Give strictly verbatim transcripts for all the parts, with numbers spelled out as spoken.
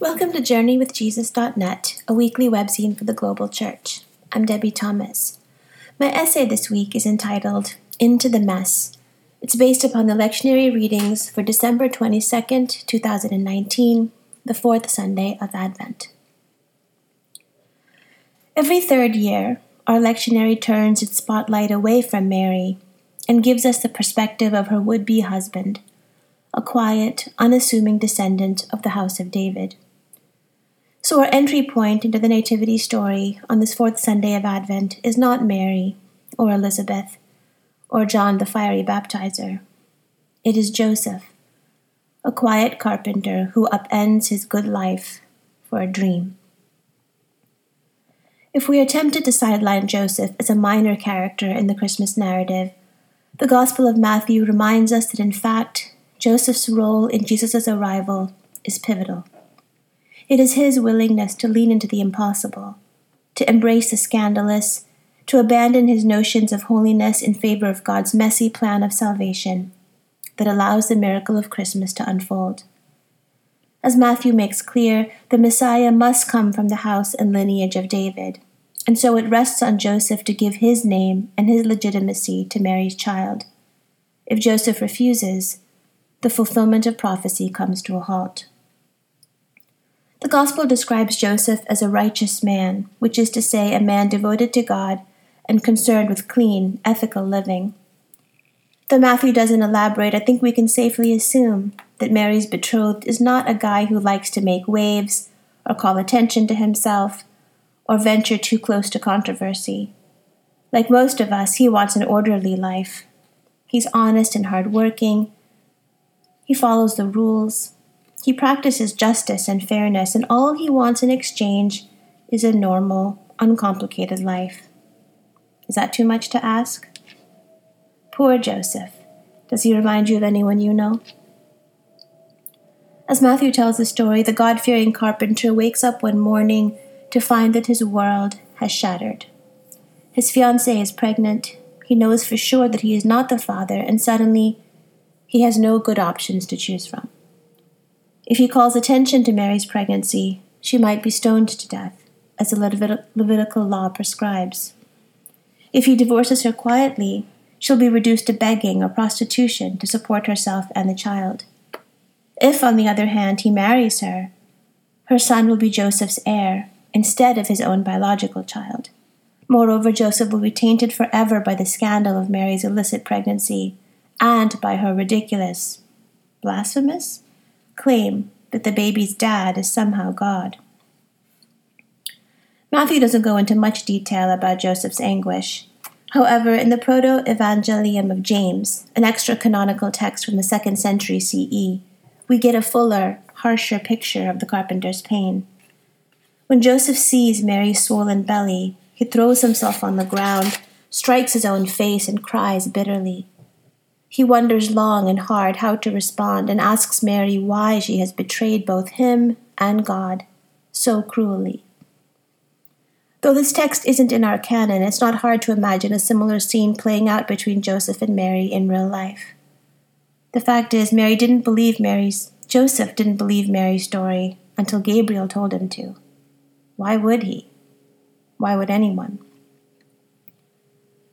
Welcome to Journey with Jesus dot net, a weekly webzine for the global church. I'm Debbie Thomas. My essay this week is entitled, Into the Mess. It's based upon the lectionary readings for December twenty-second, twenty nineteen, the fourth Sunday of Advent. Every third year, our lectionary turns its spotlight away from Mary and gives us the perspective of her would-be husband, a quiet, unassuming descendant of the house of David. So our entry point into the Nativity story on this fourth Sunday of Advent is not Mary, or Elizabeth, or John the fiery baptizer. It is Joseph, a quiet carpenter who upends his good life for a dream. If we are tempted to sideline Joseph as a minor character in the Christmas narrative, the Gospel of Matthew reminds us that in fact, Joseph's role in Jesus' arrival is pivotal. It is his willingness to lean into the impossible, to embrace the scandalous, to abandon his notions of holiness in favor of God's messy plan of salvation that allows the miracle of Christmas to unfold. As Matthew makes clear, the Messiah must come from the house and lineage of David, and so it rests on Joseph to give his name and his legitimacy to Mary's child. If Joseph refuses, the fulfillment of prophecy comes to a halt. The Gospel describes Joseph as a righteous man, which is to say a man devoted to God and concerned with clean, ethical living. Though Matthew doesn't elaborate, I think we can safely assume that Mary's betrothed is not a guy who likes to make waves or call attention to himself or venture too close to controversy. Like most of us, he wants an orderly life. He's honest and hardworking. He follows the rules. He practices justice and fairness, and all he wants in exchange is a normal, uncomplicated life. Is that too much to ask? Poor Joseph. Does he remind you of anyone you know? As Matthew tells the story, the God-fearing carpenter wakes up one morning to find that his world has shattered. His fiancée is pregnant. He knows for sure that he is not the father, and suddenly he has no good options to choose from. If he calls attention to Mary's pregnancy, she might be stoned to death, as the Levit- Levitical law prescribes. If he divorces her quietly, she'll be reduced to begging or prostitution to support herself and the child. If, on the other hand, he marries her, her son will be Joseph's heir instead of his own biological child. Moreover, Joseph will be tainted forever by the scandal of Mary's illicit pregnancy and by her ridiculous, blasphemous, claim that the baby's dad is somehow God. Matthew doesn't go into much detail about Joseph's anguish. However, in the Proto-Evangelium of James, an extra-canonical text from the second century C E, we get a fuller, harsher picture of the carpenter's pain. When Joseph sees Mary's swollen belly, he throws himself on the ground, strikes his own face, and cries bitterly. He wonders long and hard how to respond and asks Mary why she has betrayed both him and God so cruelly. Though this text isn't in our canon, it's not hard to imagine a similar scene playing out between Joseph and Mary in real life. The fact is, Mary didn't believe Mary's, Joseph didn't believe Mary's story until Gabriel told him to. Why would he? Why would anyone?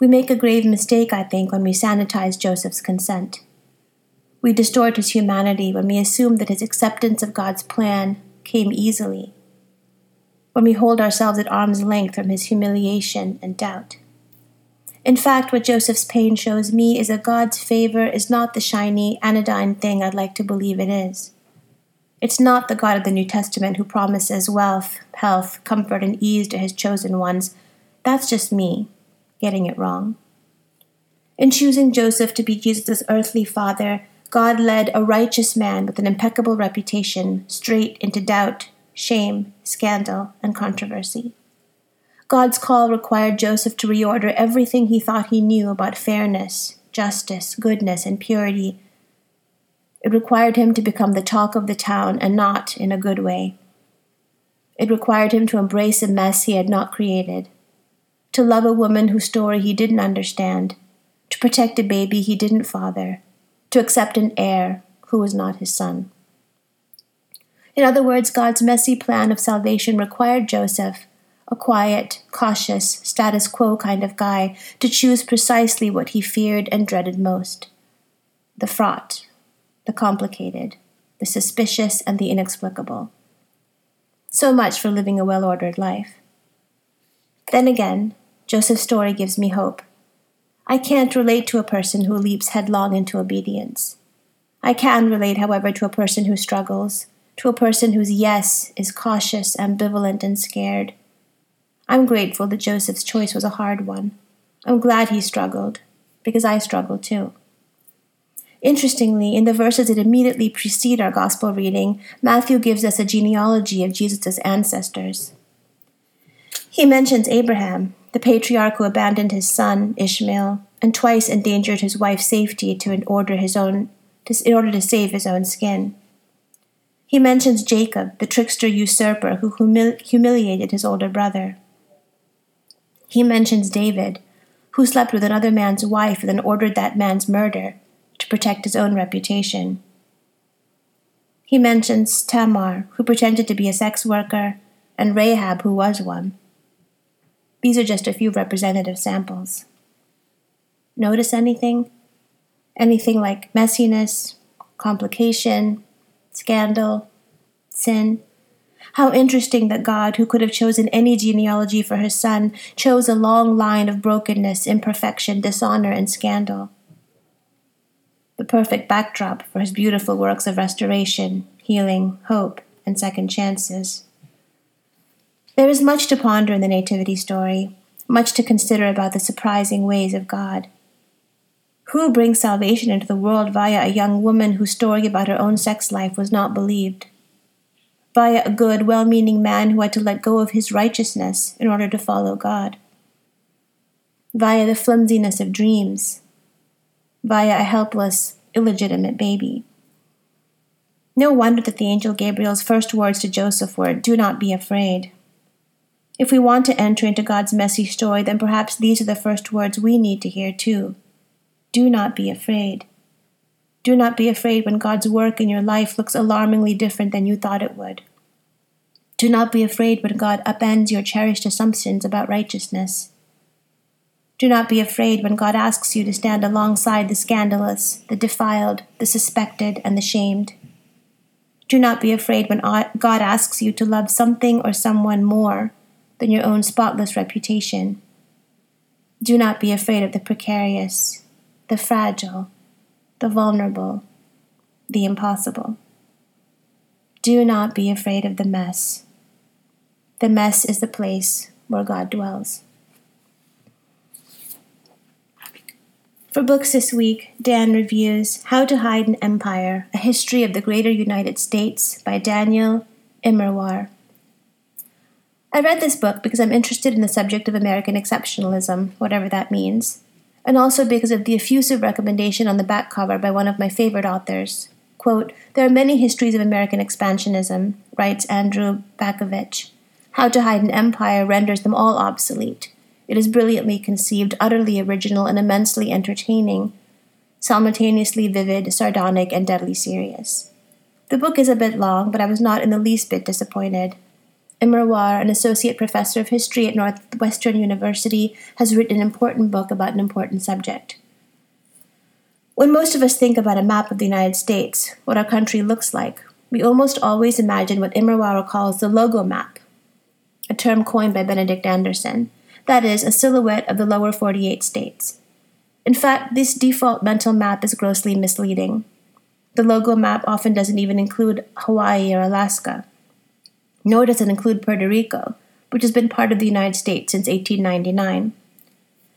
We make a grave mistake, I think, when we sanitize Joseph's consent. We distort his humanity when we assume that his acceptance of God's plan came easily, when we hold ourselves at arm's length from his humiliation and doubt. In fact, what Joseph's pain shows me is that God's favor is not the shiny, anodyne thing I'd like to believe it is. It's not the God of the New Testament who promises wealth, health, comfort, and ease to his chosen ones. That's just me getting it wrong. In choosing Joseph to be Jesus' earthly father, God led a righteous man with an impeccable reputation straight into doubt, shame, scandal, and controversy. God's call required Joseph to reorder everything he thought he knew about fairness, justice, goodness, and purity. It required him to become the talk of the town, and not in a good way. It required him to embrace a mess he had not created, to love a woman whose story he didn't understand, to protect a baby he didn't father, to accept an heir who was not his son. In other words, God's messy plan of salvation required Joseph, a quiet, cautious, status quo kind of guy, to choose precisely what he feared and dreaded most: the fraught, the complicated, the suspicious, and the inexplicable. So much for living a well-ordered life. Then again, Joseph's story gives me hope. I can't relate to a person who leaps headlong into obedience. I can relate, however, to a person who struggles, to a person whose yes is cautious, ambivalent, and scared. I'm grateful that Joseph's choice was a hard one. I'm glad he struggled, because I struggle too. Interestingly, in the verses that immediately precede our gospel reading, Matthew gives us a genealogy of Jesus' ancestors. He mentions Abraham, the patriarch who abandoned his son, Ishmael, and twice endangered his wife's safety to in order his own, in order to save his own skin. He mentions Jacob, the trickster usurper who humili- humiliated his older brother. He mentions David, who slept with another man's wife and then ordered that man's murder to protect his own reputation. He mentions Tamar, who pretended to be a sex worker, and Rahab, who was one. These are just a few representative samples. Notice anything? Anything like messiness, complication, scandal, sin? How interesting that God, who could have chosen any genealogy for his son, chose a long line of brokenness, imperfection, dishonor, and scandal. The perfect backdrop for his beautiful works of restoration, healing, hope, and second chances. There is much to ponder in the Nativity story, much to consider about the surprising ways of God. Who brings salvation into the world via a young woman whose story about her own sex life was not believed? Via a good, well-meaning man who had to let go of his righteousness in order to follow God? Via the flimsiness of dreams? Via a helpless, illegitimate baby? No wonder that the angel Gabriel's first words to Joseph were, "Do not be afraid." If we want to enter into God's messy story, then perhaps these are the first words we need to hear too. Do not be afraid. Do not be afraid when God's work in your life looks alarmingly different than you thought it would. Do not be afraid when God upends your cherished assumptions about righteousness. Do not be afraid when God asks you to stand alongside the scandalous, the defiled, the suspected, and the shamed. Do not be afraid when God asks you to love something or someone more than your own spotless reputation. Do not be afraid of the precarious, the fragile, the vulnerable, the impossible. Do not be afraid of the mess. The mess is the place where God dwells. For books this week, Dan reviews How to Hide an Empire, A History of the Greater United States by Daniel Immerwahr. I read this book because I'm interested in the subject of American exceptionalism, whatever that means, and also because of the effusive recommendation on the back cover by one of my favorite authors. Quote, "There are many histories of American expansionism," writes Andrew Bakovich. "How to Hide an Empire renders them all obsolete. It is brilliantly conceived, utterly original, and immensely entertaining, simultaneously vivid, sardonic, and deadly serious." The book is a bit long, but I was not in the least bit disappointed. Immerwahr, an associate professor of history at Northwestern University, has written an important book about an important subject. When most of us think about a map of the United States, what our country looks like, we almost always imagine what Immerwahr calls the logo map, a term coined by Benedict Anderson, that is, a silhouette of the lower forty-eight states. In fact, this default mental map is grossly misleading. The logo map often doesn't even include Hawaii or Alaska. Nor does it include Puerto Rico, which has been part of the United States since eighteen ninety-nine.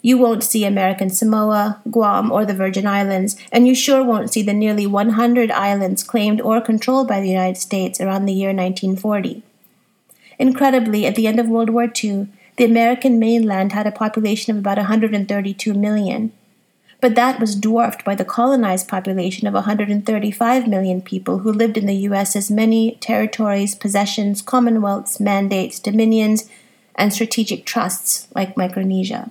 You won't see American Samoa, Guam, or the Virgin Islands, and you sure won't see the nearly one hundred islands claimed or controlled by the United States around the year nineteen forty. Incredibly, at the end of World War Two, the American mainland had a population of about one hundred thirty-two million, but that was dwarfed by the colonized population of one hundred thirty-five million people who lived in the U S as many territories, possessions, commonwealths, mandates, dominions, and strategic trusts like Micronesia.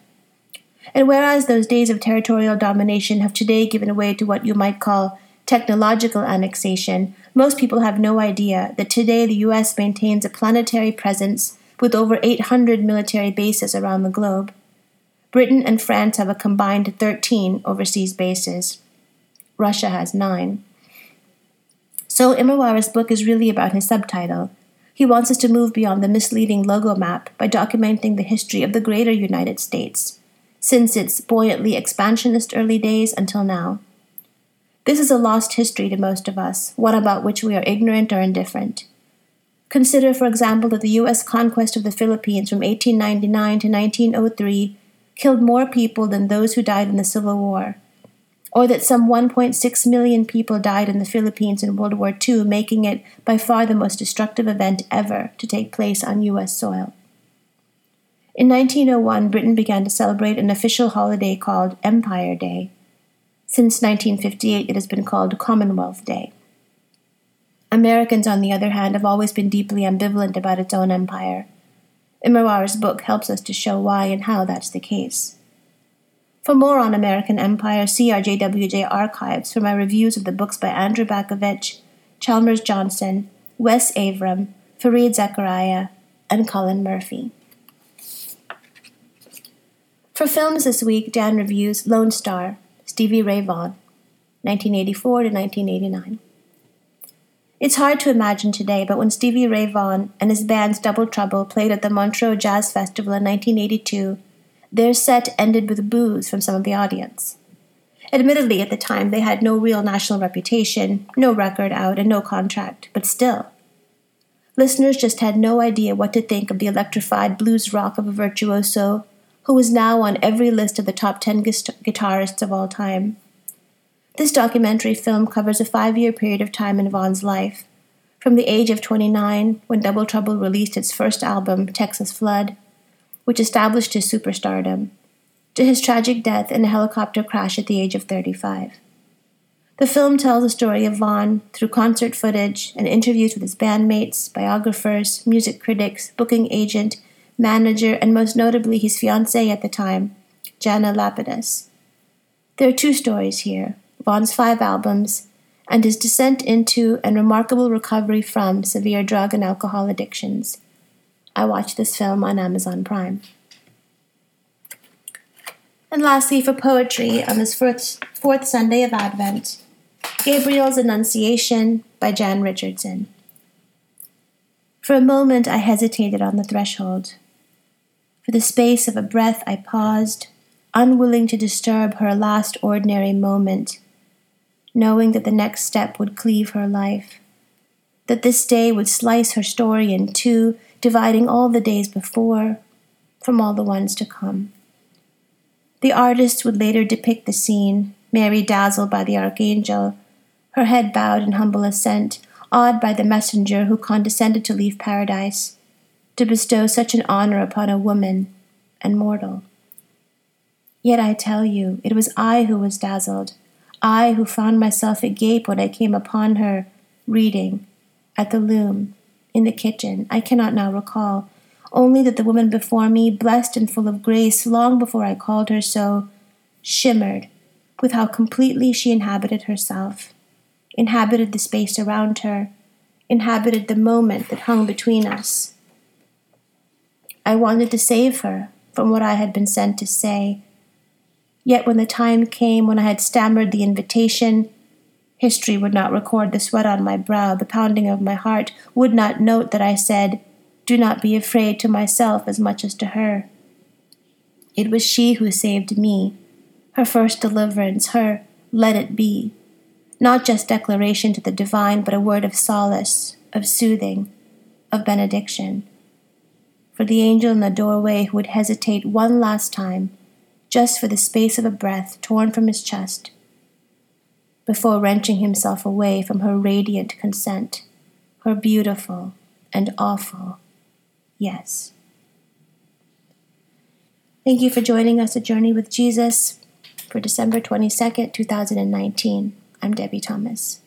And whereas those days of territorial domination have today given way to what you might call technological annexation, Most people have no idea that today the U S maintains a planetary presence with over eight hundred military bases around the globe. Britain and France have a combined thirteen overseas bases. Russia has nine. So Immerwahr's book is really about his subtitle. He wants us to move beyond the misleading logo map by documenting the history of the greater United States, since its buoyantly expansionist early days until now. This is a lost history to most of us, one about which we are ignorant or indifferent. Consider, for example, that the U S conquest of the Philippines from eighteen ninety-nine to nineteen oh three killed more people than those who died in the Civil War, or that some one point six million people died in the Philippines in World War Two, making it by far the most destructive event ever to take place on U S soil. In nineteen oh one, Britain began to celebrate an official holiday called Empire Day. Since nineteen fifty-eight, it has been called Commonwealth Day. Americans, on the other hand, have always been deeply ambivalent about its own empire. Immerwahr's book helps us to show why and how that's the case. For more on American empire, see our J W J archives for my reviews of the books by Andrew Bakovich, Chalmers Johnson, Wes Avram, Fareed Zakaria, and Colin Murphy. For films this week, Dan reviews Lone Star, Stevie Ray Vaughan, nineteen eighty-four to nineteen eighty-nine. It's hard to imagine today, but when Stevie Ray Vaughan and his band's Double Trouble played at the Montreux Jazz Festival in nineteen eighty-two, their set ended with boos from some of the audience. Admittedly, at the time, they had no real national reputation, no record out, and no contract, but still. Listeners just had no idea what to think of the electrified blues rock of a virtuoso who is now on every list of the top ten guist- guitarists of all time. This documentary film covers a five-year period of time in Vaughan's life, from the age of twenty-nine, when Double Trouble released its first album, Texas Flood, which established his superstardom, to his tragic death in a helicopter crash at the age of thirty-five. The film tells the story of Vaughan through concert footage and interviews with his bandmates, biographers, music critics, booking agent, manager, and most notably his fiancée at the time, Jana Lapidus. There are two stories here, Vaughan's five albums, and his descent into and remarkable recovery from severe drug and alcohol addictions. I watched this film on Amazon Prime. And lastly, for poetry, on this fourth, fourth Sunday of Advent, Gabriel's Annunciation by Jan Richardson. For a moment I hesitated on the threshold. For the space of a breath I paused, unwilling to disturb her last ordinary moment, knowing that the next step would cleave her life, that this day would slice her story in two, dividing all the days before from all the ones to come. The artist would later depict the scene, Mary dazzled by the archangel, her head bowed in humble assent, awed by the messenger who condescended to leave paradise, to bestow such an honor upon a woman and mortal. Yet I tell you, it was I who was dazzled, I who found myself agape when I came upon her, reading, at the loom, in the kitchen, I cannot now recall, only that the woman before me, blessed and full of grace, long before I called her so, shimmered with how completely she inhabited herself, inhabited the space around her, inhabited the moment that hung between us. I wanted to save her from what I had been sent to say, yet when the time came when I had stammered the invitation, history would not record the sweat on my brow, the pounding of my heart, would not note that I said, "Do not be afraid," to myself as much as to her. It was she who saved me, her first deliverance, her "let it be," not just declaration to the divine, but a word of solace, of soothing, of benediction. For the angel in the doorway who would hesitate one last time, just for the space of a breath torn from his chest, before wrenching himself away from her radiant consent, her beautiful and awful yes. Thank you for joining us at Journey with Jesus for December twenty-second, two thousand nineteen. I'm Debbie Thomas.